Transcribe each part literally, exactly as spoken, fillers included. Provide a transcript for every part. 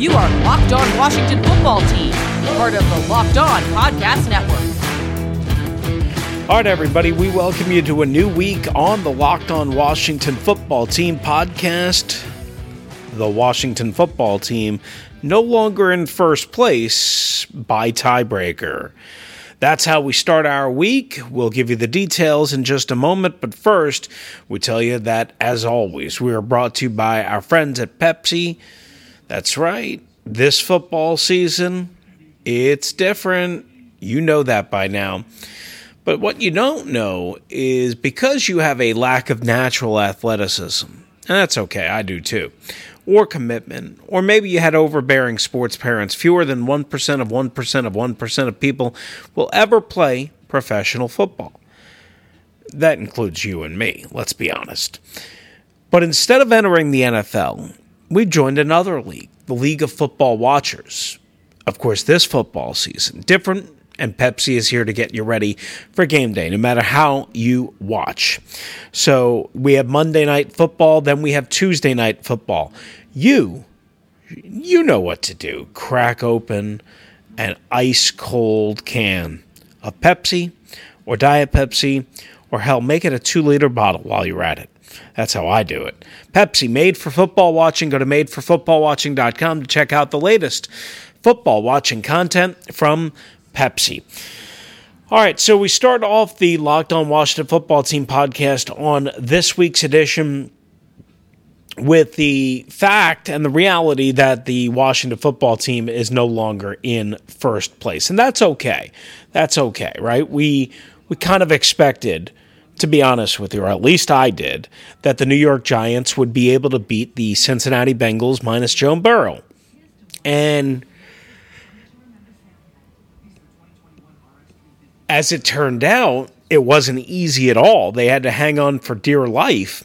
You are Locked On Washington Football Team, part of the Locked On Podcast Network. All right, everybody, we welcome you to a new week on the Locked On Washington Football Team podcast. The Washington Football Team no longer in first place by tiebreaker. That's how we start our week. We'll give you the details in just a moment, but first, we tell you that, as always, we are brought to you by our friends at Pepsi. That's right, this football season, it's different. You know that by now. But what you don't know is because you have a lack of natural athleticism, and that's okay, I do too, or commitment, or maybe you had overbearing sports parents, fewer than one percent of one percent of one percent of people will ever play professional football. That includes you and me, let's be honest. But instead of entering the N F L, we joined another league, the League of Football Watchers. Of course, this football season, different. And Pepsi is here to get you ready for game day, no matter how you watch. So we have Monday Night Football, then we have Tuesday Night Football. You, you know what to do. Crack open an ice-cold can of Pepsi or Diet Pepsi, or hell, make it a two-liter bottle while you're at it. That's how I do it. Pepsi, made for football watching. Go to made for football watching dot com to check out the latest football watching content from Pepsi. All right, so we start off the Locked On Washington Football Team podcast on this week's edition with the fact and the reality that the Washington Football Team is no longer in first place. And that's okay. That's okay, right? We we kind of expected, to be honest with you, or at least I did, that the New York Giants would be able to beat the Cincinnati Bengals minus Joe Burrow. And as it turned out, it wasn't easy at all. They had to hang on for dear life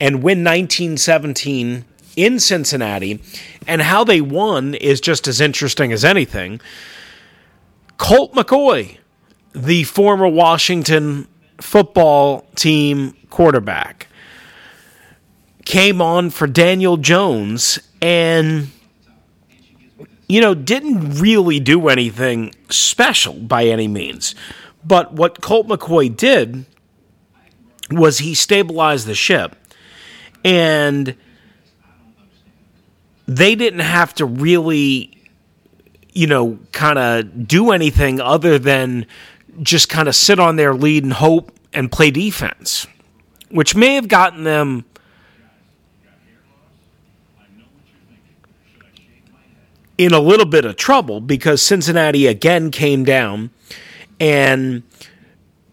and win nineteen seventeen in Cincinnati. And how they won is just as interesting as anything. Colt McCoy, the former Washington Football Team quarterback, came on for Daniel Jones and, you know, didn't really do anything special by any means. But what Colt McCoy did was he stabilized the ship. And they didn't have to really, you know, kind of do anything other than just kind of sit on their lead and hope and play defense, which may have gotten them in a little bit of trouble because Cincinnati again came down and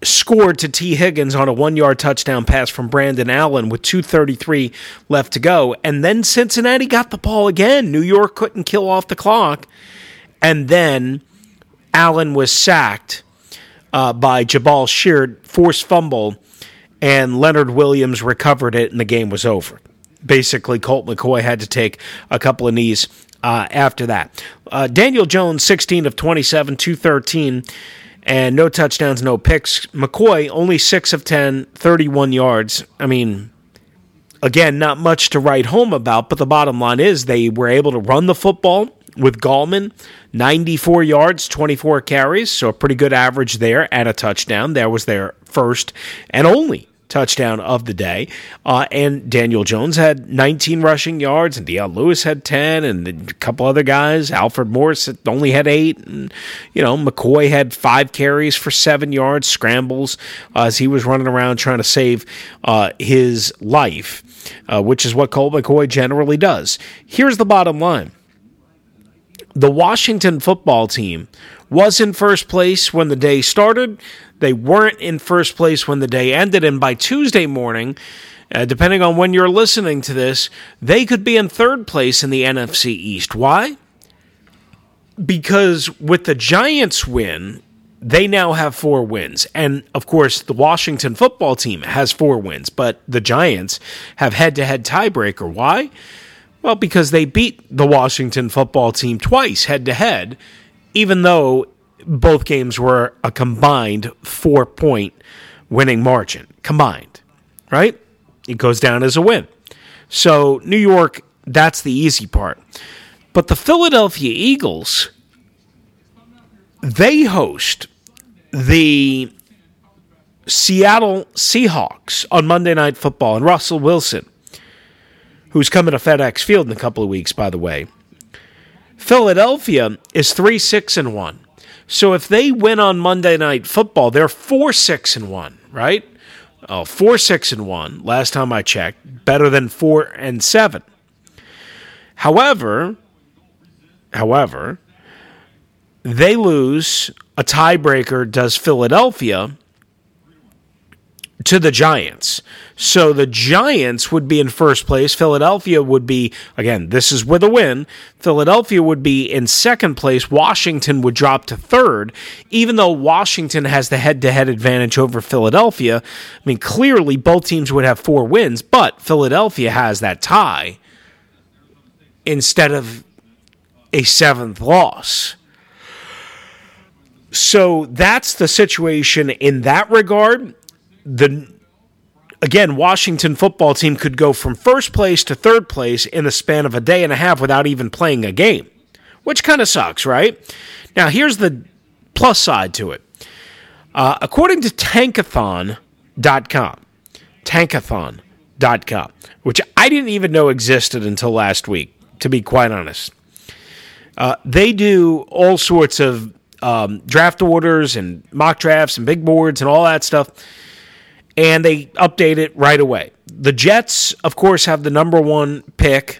scored to T. Higgins on a one-yard touchdown pass from Brandon Allen with two thirty-three left to go. And then Cincinnati got the ball again. New York couldn't kill off the clock. And then Allen was sacked uh, by Jabal Sheard, forced fumble, and Leonard Williams recovered it, and the game was over. Basically, Colt McCoy had to take a couple of knees Uh, after that. Uh, Daniel Jones, sixteen of twenty-seven, two thirteen, and no touchdowns, no picks. McCoy, only six of ten, thirty-one yards. I mean, again, not much to write home about, but the bottom line is they were able to run the football with Gallman, ninety-four yards, twenty-four carries, so a pretty good average there and a touchdown. That was their first and only touchdown of the day, uh, and Daniel Jones had nineteen rushing yards, and Deion Lewis had ten, and a couple other guys. Alfred Morris only had eight, and, you know, McCoy had five carries for seven yards, scrambles, uh, as he was running around trying to save uh, his life, uh, which is what Colt McCoy generally does. Here's the bottom line. The Washington football team was in first place when the day started. They weren't in first place when the day ended. And by Tuesday morning, uh, depending on when you're listening to this, they could be in third place in the N F C East. Why? Because with the Giants' win, they now have four wins. And, of course, the Washington football team has four wins. But the Giants have head-to-head tiebreaker. Why? Well, because they beat the Washington football team twice head-to-head, even though both games were a combined four-point winning margin. Combined, right? It goes down as a win. So New York, that's the easy part. But the Philadelphia Eagles, they host the Seattle Seahawks on Monday Night Football, and Russell Wilson, who's coming to FedEx Field in a couple of weeks, by the way. Philadelphia is three six and one. So if they win on Monday Night Football, they're four six and one, right? Oh, four six and one, last time I checked, better than four and seven. However, however, they lose a tiebreaker, does Philadelphia, to the Giants. So the Giants would be in first place. Philadelphia would be, again, this is with a win. Philadelphia would be in second place. Washington would drop to third, even though Washington has the head-to-head advantage over Philadelphia. I mean, clearly both teams would have four wins, but Philadelphia has that tie instead of a seventh loss. So that's the situation in that regard. The again, Washington football team could go from first place to third place in the span of a day and a half without even playing a game, which kind of sucks, right? Now, here's the plus side to it. Uh, according to Tankathon dot com, Tankathon dot com, which I didn't even know existed until last week, to be quite honest, uh, they do all sorts of um, draft orders and mock drafts and big boards and all that stuff. And they update it right away. The Jets, of course, have the number one pick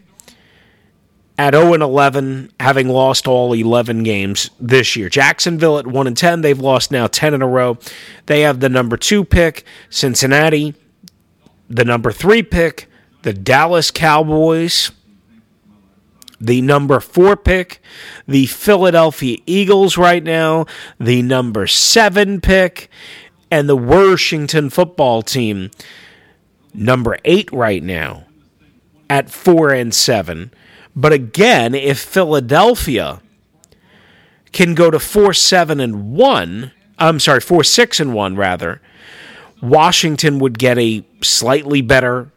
at oh and eleven, having lost all eleven games this year. Jacksonville at one and ten, they've lost now ten in a row. They have the number two pick. Cincinnati, the number three pick. The Dallas Cowboys, the number four pick. The Philadelphia Eagles right now, the number seven pick. And the Washington football team, number eight right now, at four and seven. But again, if Philadelphia can go to four seven and one, I'm sorry, four six and one rather, Washington would get a slightly better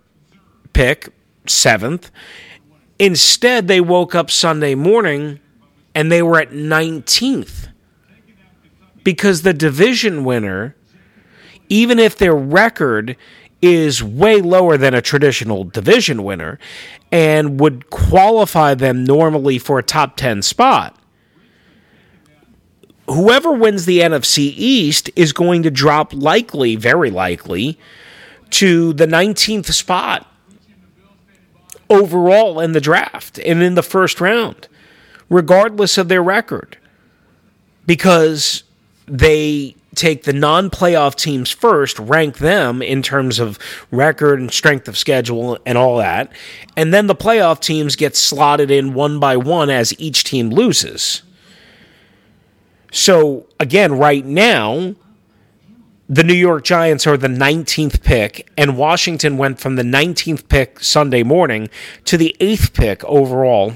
pick, seventh. Instead, they woke up Sunday morning and they were at nineteenth because the division winner, even if their record is way lower than a traditional division winner and would qualify them normally for a top ten spot, whoever wins the N F C East is going to drop likely, very likely, to the nineteenth spot overall in the draft and in the first round, regardless of their record, because they take the non-playoff teams first, rank them in terms of record and strength of schedule and all that, and then the playoff teams get slotted in one by one as each team loses. So, again, right now, the New York Giants are the nineteenth pick, and Washington went from the nineteenth pick Sunday morning to the eighth pick overall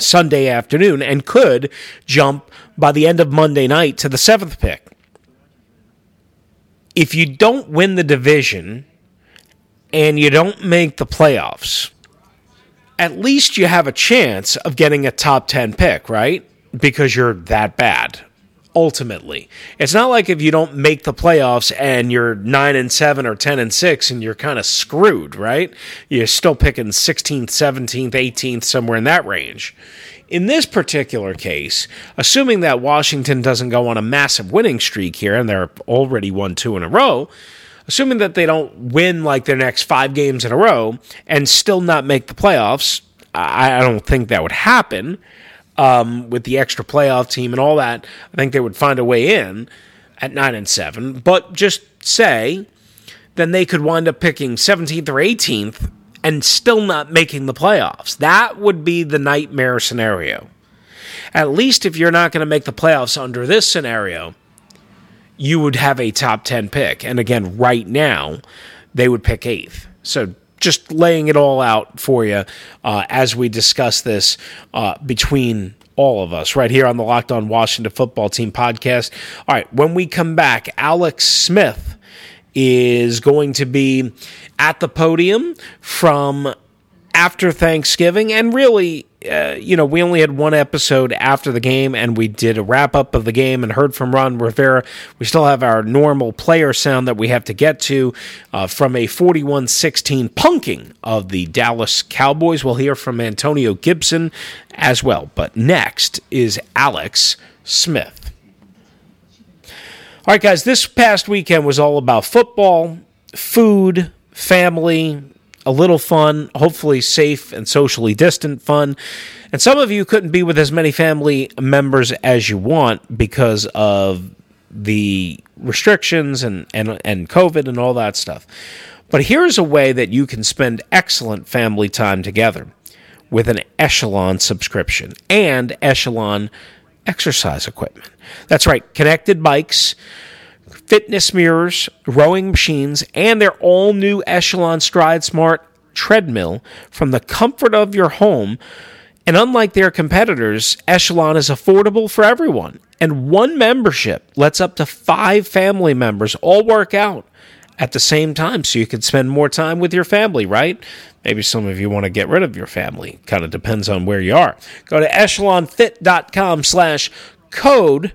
Sunday afternoon, and could jump by the end of Monday night to the seventh pick. If you don't win the division and you don't make the playoffs, at least you have a chance of getting a top ten pick, right? Because you're that bad, ultimately. It's not like if you don't make the playoffs and you're nine and seven or ten and six and you're kind of screwed, right? You're still picking sixteenth, seventeenth, eighteenth, somewhere in that range. In this particular case, assuming that Washington doesn't go on a massive winning streak here, and they're already won two in a row, assuming that they don't win like their next five games in a row and still not make the playoffs, I don't think that would happen. um, with the extra playoff team and all that, I think they would find a way in at nine and seven. But just say, then they could wind up picking seventeenth or eighteenth and still not making the playoffs. That would be the nightmare scenario. At least if you're not going to make the playoffs under this scenario, you would have a top ten pick. And again, right now, they would pick eighth. So just laying it all out for you uh, as we discuss this uh, between all of us right here on the Locked On Washington Football Team podcast. All right, when we come back, Alex Smith is going to be at the podium from after Thanksgiving, and really, uh, you know, we only had one episode after the game, and we did a wrap-up of the game and heard from Ron Rivera. We still have our normal player sound that we have to get to uh, from a forty-one sixteen punking of the Dallas Cowboys. We'll hear from Antonio Gibson as well, but next is Alex Smith. All right, guys, this past weekend was all about football, food, family, a little fun, hopefully safe and socially distant fun. And some of you couldn't be with as many family members as you want because of the restrictions and, and, and COVID and all that stuff. But here's a way that you can spend excellent family time together with an Echelon subscription and Echelon exercise equipment. That's right, connected bikes, fitness mirrors, rowing machines, and their all-new Echelon Stride Smart treadmill from the comfort of your home. And unlike their competitors, Echelon is affordable for everyone. And one membership lets up to five family members all work out at the same time, so you can spend more time with your family, right? Maybe some of you want to get rid of your family. Kind of depends on where you are. Go to echelonfit.com slash code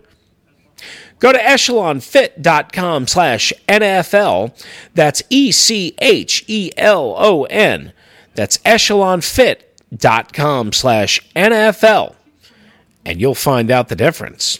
Go to echelonfit.com slash NFL. That's E C H E L O N. That's echelonfit.com slash NFL. And you'll find out the difference.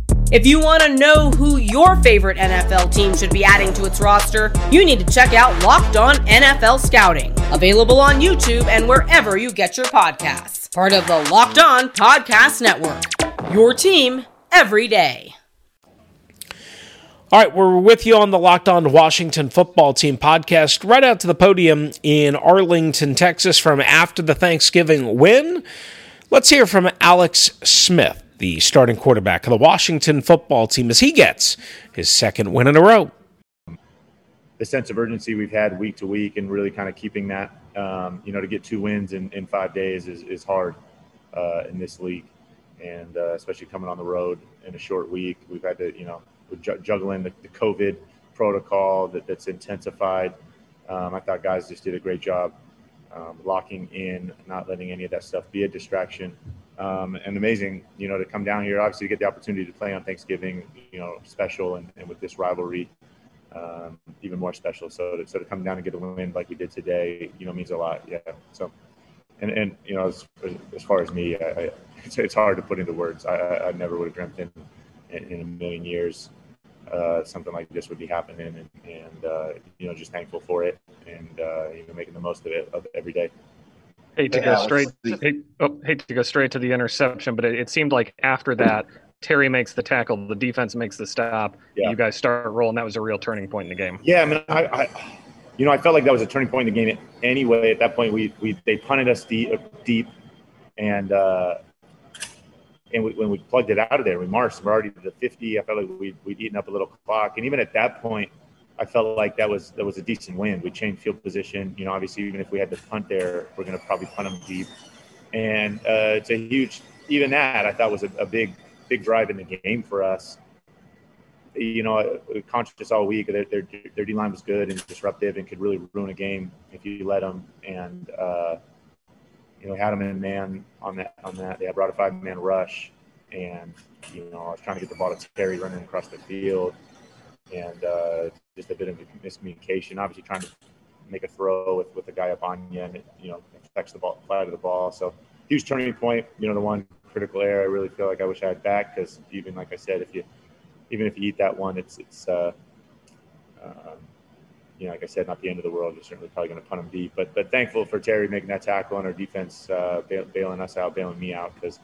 If you want to know who your favorite N F L team should be adding to its roster, you need to check out Locked On N F L Scouting, available on YouTube and wherever you get your podcasts. Part of the Locked On Podcast Network, your team every day. All right, we're with you on the Locked On Washington Football Team podcast, right out to the podium in Arlington, Texas, from after the Thanksgiving win. Let's hear from Alex Smith, the starting quarterback of the Washington Football Team, as he gets his second win in a row. The sense of urgency we've had week to week and really kind of keeping that, um, you know, to get two wins in, in five days is, is hard uh, in this league. And uh, especially coming on the road in a short week, we've had to, you know, juggling the, the COVID protocol that, that's intensified. Um, I thought guys just did a great job um, locking in, not letting any of that stuff be a distraction. Um, and amazing, you know, to come down here, obviously to get the opportunity to play on Thanksgiving, you know, special, and, and with this rivalry, um, even more special. So to, so to come down and get a win like we did today, you know, means a lot. Yeah. So, and, and you know, as, as far as me, I, I, it's, it's hard to put into words. I, I, I never would have dreamt in, in, in a million years Uh, something like this would be happening, and, and uh, you know, just thankful for it, and uh, you know, making the most of it of every day. Hey, to go straight, hey, oh, hey, to go straight to the interception, but it, it seemed like after that, Terry makes the tackle, the defense makes the stop, yeah. You guys start rolling. That was a real turning point in the game. Yeah, I mean, I, I, you know, I felt like that was a turning point in the game anyway. At that point, we we they punted us deep, deep, and. Uh, And we, when we plugged it out of there, we marched. We're already to the fifty. I felt like we'd, we'd eaten up a little clock. And even at that point, I felt like that was that was a decent win. We changed field position. You know, obviously, even if we had to punt there, we're going to probably punt them deep. And uh, it's a huge – even that I thought was a, a big, big drive in the game for us. You know, conscious all week, their, their, their D-line was good and disruptive and could really ruin a game if you let them. And uh, – You know, had them in man on that. On that, they had brought a five-man rush, and you know, I was trying to get the ball to Terry running across the field, and uh, just a bit of miscommunication. Obviously, trying to make a throw with, with a guy up on you, and it, you know, affects the ball, fly to the ball. So huge turning point. You know, the one critical error I really feel like I wish I had back, because even like I said, if you even if you eat that one, it's it's uh, uh, you know, like I said, not the end of the world. You're certainly probably going to punt them deep, but but thankful for Terry making that tackle and our defense uh, bail, bailing us out, bailing me out, because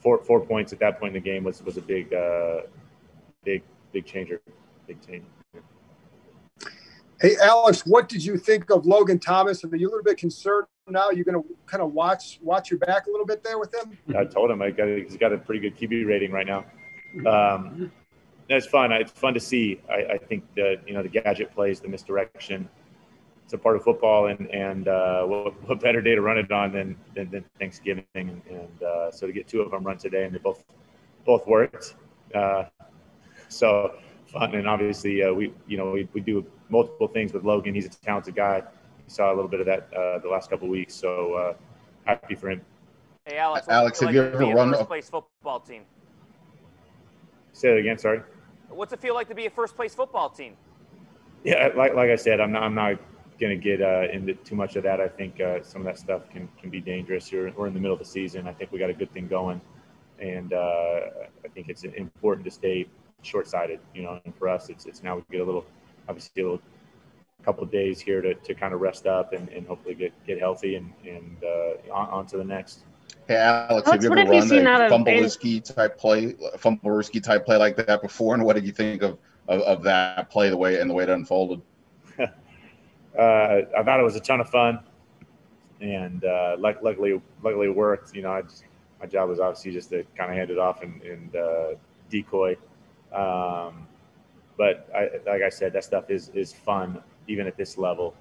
four four points at that point in the game was was a big uh, big big changer, big change. Hey, Alex, what did you think of Logan Thomas? Are you a little bit concerned now? You're going to kind of watch watch your back a little bit there with him? I told him I got, he's got a pretty good Q B rating right now. Um, that's fun. It's fun to see. I, I think that, you know, the gadget plays, the misdirection, it's a part of football, and, and uh, what, what better day to run it on than, than, than Thanksgiving. And, and uh, so to get two of them run today, and they both both worked. Uh, so fun. And obviously uh, we, you know, we, we do – multiple things with Logan. He's a talented guy. We saw a little bit of that uh, the last couple of weeks, so uh, happy for him. Hey, Alex. Alex, have like you ever run a first-place football team? Say that again. Sorry. What's it feel like to be a first-place football team? Yeah, like like I said, I'm not I'm not going to get uh, into too much of that. I think uh, some of that stuff can, can be dangerous. We're we're in the middle of the season. I think we got a good thing going, and uh, I think it's important to stay short-sighted. You know, and for us, it's it's now we get a little. Obviously, a little, couple of days here to, to kind of rest up and, and hopefully get, get healthy and, and uh, on, on to the next. Hey, Alex, Alex have you ever run you a fumble a... risky type play, fumble risky type play like that before? And what did you think of, of, of that play, the way and the way it unfolded? uh, I thought it was a ton of fun, and uh, luckily, luckily it worked. You know, I just, my job was obviously just to kind of hand it off and, and uh, decoy. Um, But I, like I said, that stuff is, is fun, even at this level.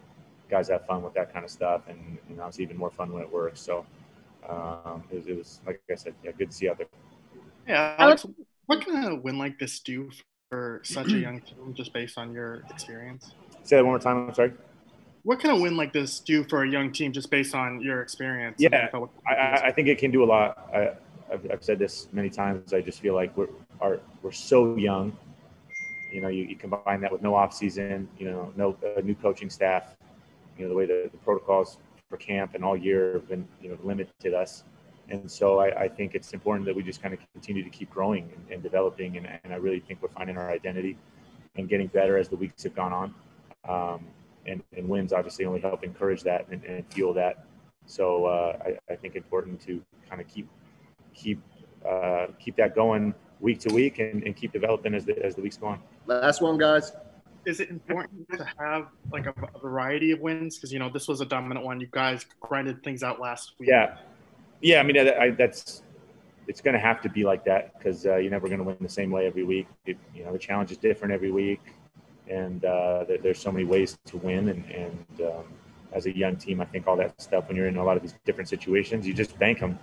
Guys have fun with that kind of stuff, and, and obviously even more fun when it works. So um, it, was, it was, like I said, yeah, good to see out there. Yeah, Alex, what can a win like this do for such a young team, just based on your experience? Say that one more time, I'm sorry. What can a win like this do for a young team, just based on your experience? Yeah, I, I, I think it can do a lot. I, I've, I've said this many times. I just feel like we're are, we're so young. You know, you, you combine that with no off season, you know, no uh, new coaching staff, you know, the way the, the protocols for camp and all year have been, you know, limited us. And so I, I think it's important that we just kind of continue to keep growing and, and developing. And, and I really think we're finding our identity and getting better as the weeks have gone on. Um, and, and wins obviously only help encourage that and, and fuel that. So uh, I, I think important to kind of keep, keep, uh, keep that going week to week and, and keep developing as the, as the weeks go on. Last one, guys. Is it important to have like a, a variety of wins? Because, you know, this was a dominant one. You guys grinded things out last week. Yeah. Yeah. I mean, I, I, that's, it's going to have to be like that, because uh, you're never going to win the same way every week. It, you know, the challenge is different every week, and uh, there, there's so many ways to win. And, and um, as a young team, I think all that stuff, when you're in a lot of these different situations, you just bank them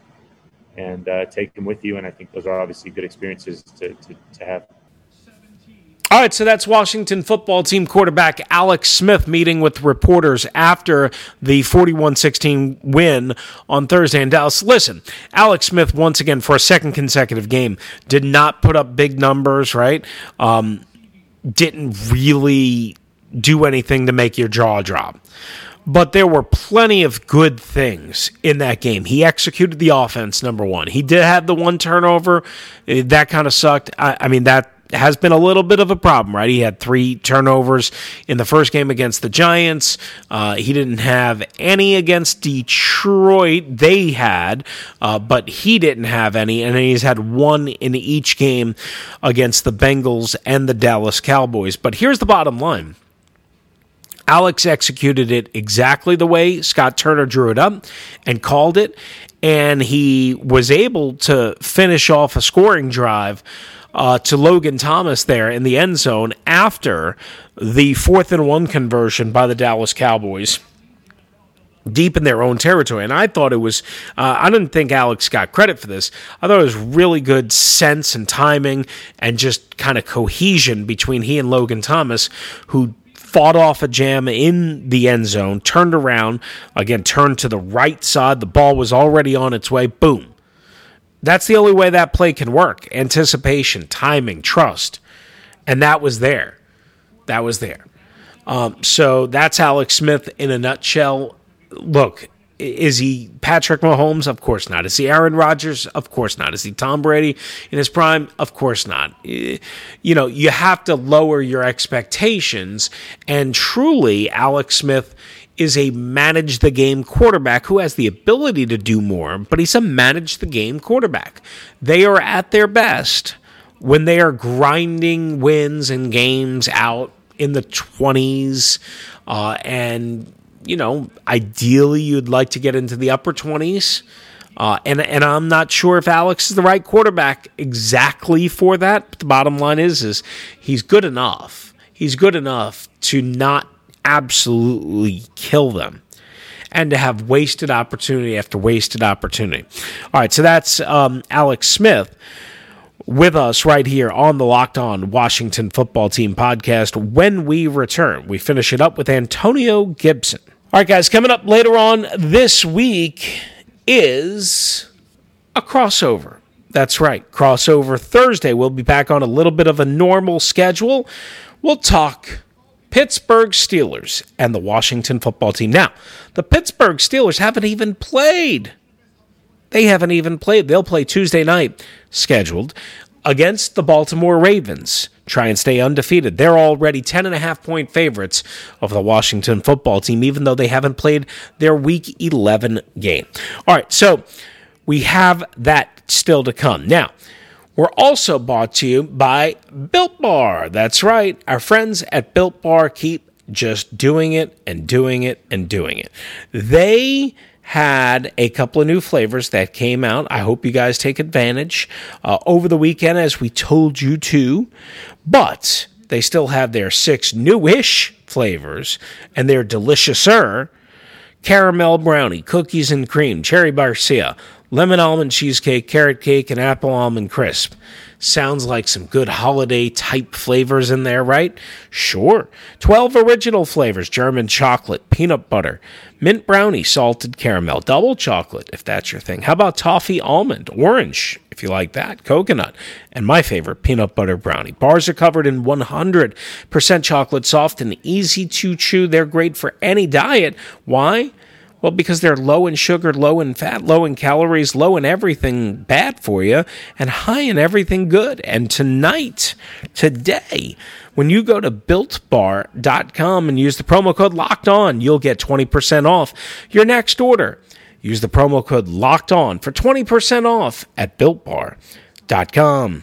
and uh, take them with you. And I think those are obviously good experiences to, to, to have. All right, so that's Washington football team quarterback Alex Smith meeting with reporters after the forty-one sixteen win on Thursday in Dallas. Listen, Alex Smith, once again, for a second consecutive game, did not put up big numbers, right? Um, didn't really do anything to make your jaw drop. But there were plenty of good things in that game. He executed the offense, number one. He did have the one turnover. That kind of sucked. I, I mean, that has been a little bit of a problem, right? He had three turnovers in the first game against the Giants. Uh, he didn't have any against Detroit. They had, uh, but he didn't have any, and he's had one in each game against the Bengals and the Dallas Cowboys. But here's the bottom line. Alex executed it exactly the way Scott Turner drew it up and called it, and he was able to finish off a scoring drive uh, to Logan Thomas there in the end zone after the fourth and one conversion by the Dallas Cowboys deep in their own territory. And I thought it was, uh, I didn't think Alex got credit for this. I thought it was really good sense and timing and just kind of cohesion between he and Logan Thomas, who fought off a jam in the end zone, turned around, again, turned to the right side. The ball was already on its way. Boom. That's the only way that play can work. Anticipation, timing, trust. And that was there. that was there. Um, so that's Alex Smith in a nutshell. Look, is he Patrick Mahomes? Of course not. Is he Aaron Rodgers? Of course not. Is he Tom Brady in his prime? Of course not. You know, you have to lower your expectations, and truly Alex Smith is a manage-the-game quarterback who has the ability to do more, but he's a manage-the-game quarterback. They are at their best when they are grinding wins and games out in the twenties, uh, and, you know, ideally you'd like to get into the upper twenties, uh, and, and I'm not sure if Alex is the right quarterback exactly for that, but the bottom line is, is he's good enough. He's good enough to not absolutely kill them and to have wasted opportunity after wasted opportunity. All right, so that's um, Alex Smith with us right here on the Locked On Washington Football Team podcast. When we return, we finish it up with Antonio Gibson. All right, guys, coming up later on this week is a crossover. That's right, crossover Thursday. We'll be back on a little bit of a normal schedule. We'll talk Pittsburgh Steelers and the Washington Football Team. Now, the Pittsburgh Steelers haven't even played. They haven't even played. They'll play Tuesday night, scheduled, against the Baltimore Ravens. Try and stay undefeated. They're already ten and a half point favorites of the Washington Football Team, even though they haven't played their Week eleven game. All right, so we have that still to come. Now, we're also brought to you by Built Bar. That's right. Our friends at Built Bar keep just doing it and doing it and doing it. They had a couple of new flavors that came out. I hope you guys take advantage uh, over the weekend as we told you to. But they still have their six newish flavors, and they're deliciouser. Caramel brownie, cookies and cream, cherry barcia, lemon almond cheesecake, carrot cake, and apple almond crisp. Sounds like some good holiday-type flavors in there, right? Sure. twelve original flavors, German chocolate, peanut butter, mint brownie, salted caramel, double chocolate, if that's your thing. How about toffee almond, orange, if you like that, coconut, and my favorite, peanut butter brownie. Bars are covered in one hundred percent chocolate, soft and easy to chew. They're great for any diet. Why? Well, because they're low in sugar, low in fat, low in calories, low in everything bad for you, and high in everything good. And tonight, today, when you go to built bar dot com and use the promo code LOCKEDON, you'll get twenty percent off your next order. Use the promo code LOCKEDON for twenty percent off at built bar dot com.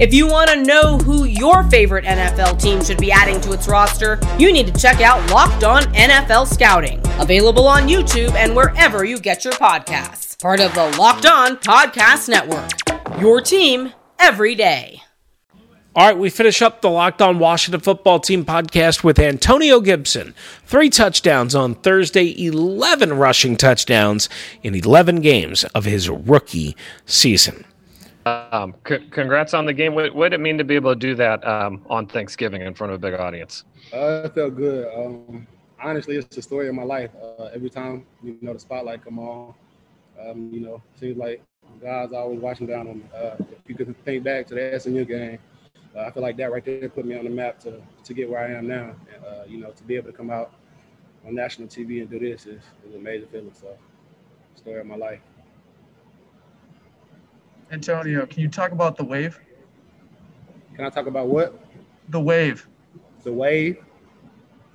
If you want to know who your favorite N F L team should be adding to its roster, you need to check out Locked On N F L Scouting, available on YouTube and wherever you get your podcasts. Part of the Locked On Podcast Network, your team every day. All right, we finish up the Locked On Washington Football Team podcast with Antonio Gibson. Three touchdowns on Thursday, eleven rushing touchdowns in eleven games of his rookie season. Um, c- congrats on the game. What, what did it mean to be able to do that um, on Thanksgiving in front of a big audience? Uh, it felt good. Um, honestly, it's the story of my life. Uh, every time, you know, the spotlight come on, um, you know, seems like God's always watching down on me. Uh, if you could think back to the S M U game, uh, I feel like that right there put me on the map to, to get where I am now. And, uh, you know, to be able to come out on national T V and do this is, is an amazing feeling. So, story of my life. Antonio, can you talk about the wave? Can I talk about what? The wave. The wave?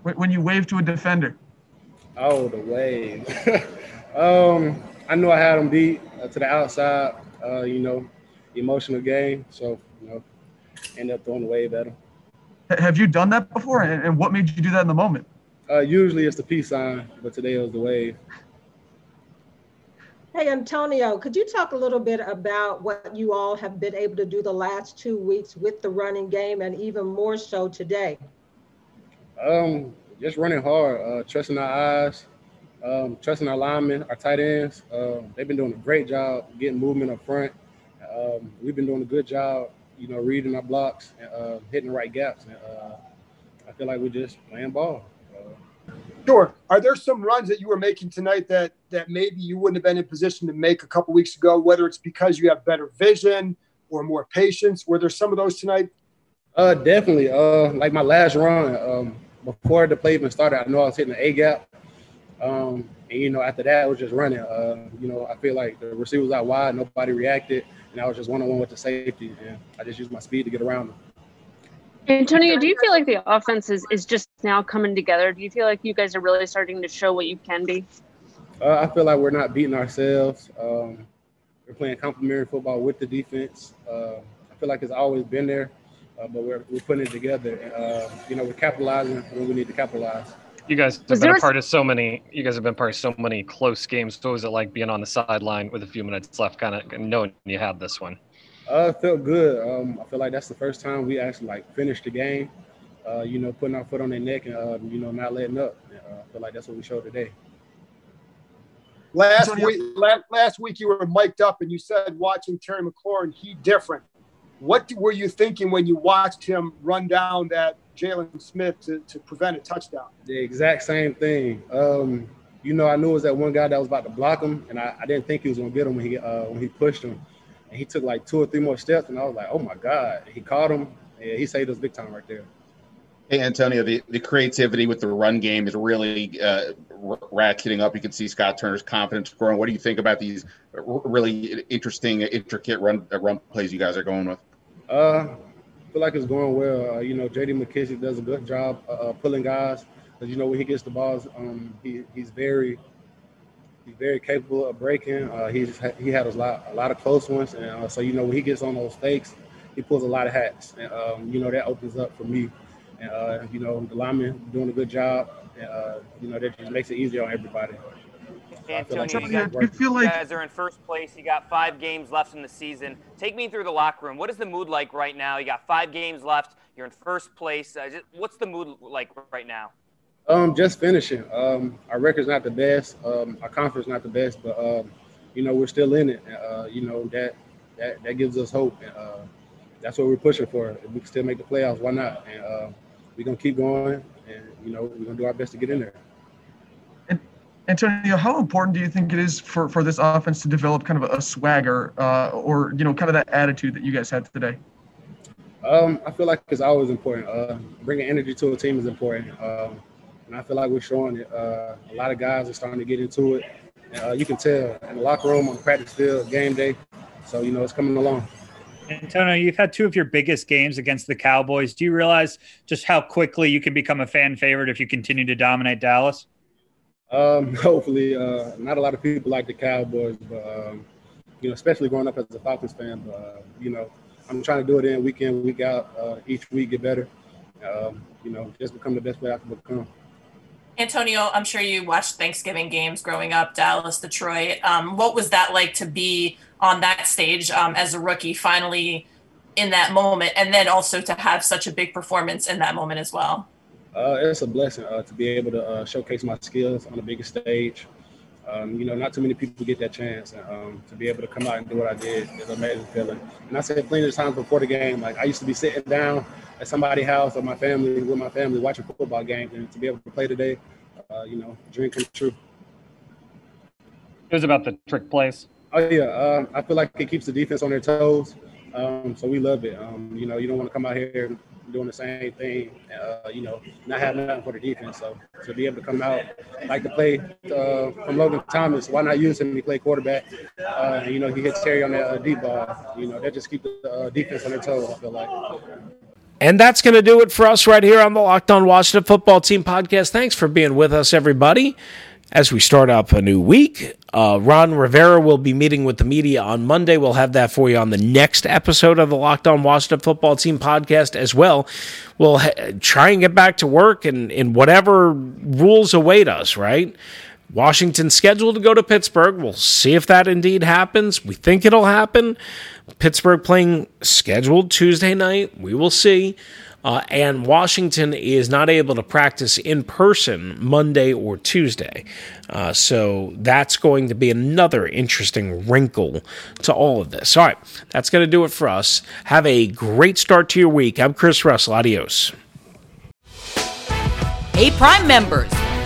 When you wave to a defender. Oh, the wave. um, I knew I had him beat uh, to the outside, uh, you know, emotional game. So, you know, ended up throwing the wave at him. Have you done that before? And what made you do that in the moment? Uh, usually it's the peace sign, but today it was the wave. Hey, Antonio, could you talk a little bit about what you all have been able to do the last two weeks with the running game and even more so today? Um, just running hard, uh, trusting our eyes, um, trusting our linemen, our tight ends. Um, they've been doing a great job getting movement up front. Um, we've been doing a good job, you know, reading our blocks and uh, hitting the right gaps. And uh, I feel like we're just playing ball. Uh, sure. Are there some runs that you were making tonight that that maybe you wouldn't have been in position to make a couple weeks ago, whether it's because you have better vision or more patience? Were there some of those tonight? Uh, definitely. Uh, like my last run, um, before the play even started, I know I was hitting the A gap. Um, and, you know, after that, I was just running. Uh, you know, I feel like the receivers out wide, nobody reacted, and I was just one-on-one with the safety, and I just used my speed to get around them. Antonio, do you feel like the offense is, is just now coming together? Do you feel like you guys are really starting to show what you can be? Uh, I feel like we're not beating ourselves. Um, we're playing complementary football with the defense. Uh, I feel like it's always been there, uh, but we're, we're putting it together. Uh, you know, we're capitalizing when we need to capitalize. You guys have was been a part of so many. You guys have been part of so many close games. What was it like being on the sideline with a few minutes left, kind of knowing you had this one? Uh, it felt good. Um, I feel like that's the first time we actually like finished the game. Uh, you know, putting our foot on their neck and uh, you know, not letting up. Uh, I feel like that's what we showed today. Last week, last, last week you were mic'd up and you said watching Terry McLaurin, he different. What were you thinking when you watched him run down that Jalen Smith to, to prevent a touchdown? The exact same thing. Um, you know, I knew it was that one guy that was about to block him, and I, I didn't think he was going to get him when he uh, when he pushed him. And he took like two or three more steps, and I was like, oh, my God. He caught him. Yeah, he saved us big time right there. Hey, Antonio, the, the creativity with the run game is really uh, ratcheting up. You can see Scott Turner's confidence growing. What do you think about these really interesting, intricate run run plays you guys are going with? Uh, I feel like it's going well. Uh, you know, J D. McKissick does a good job uh, pulling guys. Because, you know, when he gets the balls, um, he, he's very he's very capable of breaking. Uh, he's He had a lot, a lot of close ones. And uh, so, you know, when he gets on those stakes, he pulls a lot of hats. And, um, you know, that opens up for me. And, uh, you know, the linemen doing a good job. And, uh, you know, that just makes it easier on everybody. Antonio, so you, got, you feel like you guys are in first place. You got five games left in the season. Take me through the locker room. What is the mood like right now? You got five games left. You're in first place. Uh, just, what's the mood like right now? Um, just finishing. Um, our record's not the best. Um, our conference not the best, but um, you know, we're still in it. Uh, you know that that that gives us hope. And, uh, that's what we're pushing for. If we can still make the playoffs, why not? And uh, we're gonna keep going, and you know, we're gonna do our best to get in there. Antonio, how important do you think it is for, for this offense to develop kind of a swagger uh, or, you know, kind of that attitude that you guys had today? Um, I feel like it's always important. Uh, bringing energy to a team is important. Um, and I feel like we're showing it. Uh, a lot of guys are starting to get into it. Uh, you can tell in the locker room, on practice field, game day. So, you know, it's coming along. Antonio, you've had two of your biggest games against the Cowboys. Do you realize just how quickly you can become a fan favorite if you continue to dominate Dallas? Um, hopefully, uh, not a lot of people like the Cowboys, but, um, you know, especially growing up as a Falcons fan, but, uh, you know, I'm trying to do it in week in, week out, uh, each week, get better, um, you know, just become the best player I can become. Antonio, I'm sure you watched Thanksgiving games growing up, Dallas, Detroit. Um, what was that like to be on that stage um, as a rookie, finally in that moment, and then also to have such a big performance in that moment as well? Uh, it's a blessing uh, to be able to uh, showcase my skills on the biggest stage. Um, you know, not too many people get that chance. Um, to be able to come out and do what I did is an amazing feeling. And I said plenty of times before the game, like I used to be sitting down at somebody's house or my family, with my family, watching football games. And to be able to play today, uh, you know, dream come true. It was about the trick plays. Oh, yeah. Uh, I feel like it keeps the defense on their toes. Um, so we love it. Um, you know, you don't want to come out here doing the same thing, uh, you know, not having nothing for the defense. So to be able to come out, like the play uh, from Logan Thomas, why not use him? He played quarterback. Uh, and, you know, he hits Terry on that uh, deep ball. You know, that just keeps the uh, defense on their toes, I feel like. And that's going to do it for us right here on the Locked On Washington Football Team podcast. Thanks for being with us, everybody. As we start up a new week, uh, Ron Rivera will be meeting with the media on Monday. We'll have that for you on the next episode of the Locked On Washington Football Team podcast as well. We'll ha- try and get back to work and in whatever rules await us, right? Washington's scheduled to go to Pittsburgh. We'll see if that indeed happens. We think it'll happen. Pittsburgh playing scheduled Tuesday night. We will see. Uh, and Washington is not able to practice in person Monday or Tuesday. Uh, so that's going to be another interesting wrinkle to all of this. All right, that's going to do it for us. Have a great start to your week. I'm Chris Russell. Adios. Hey, Prime members,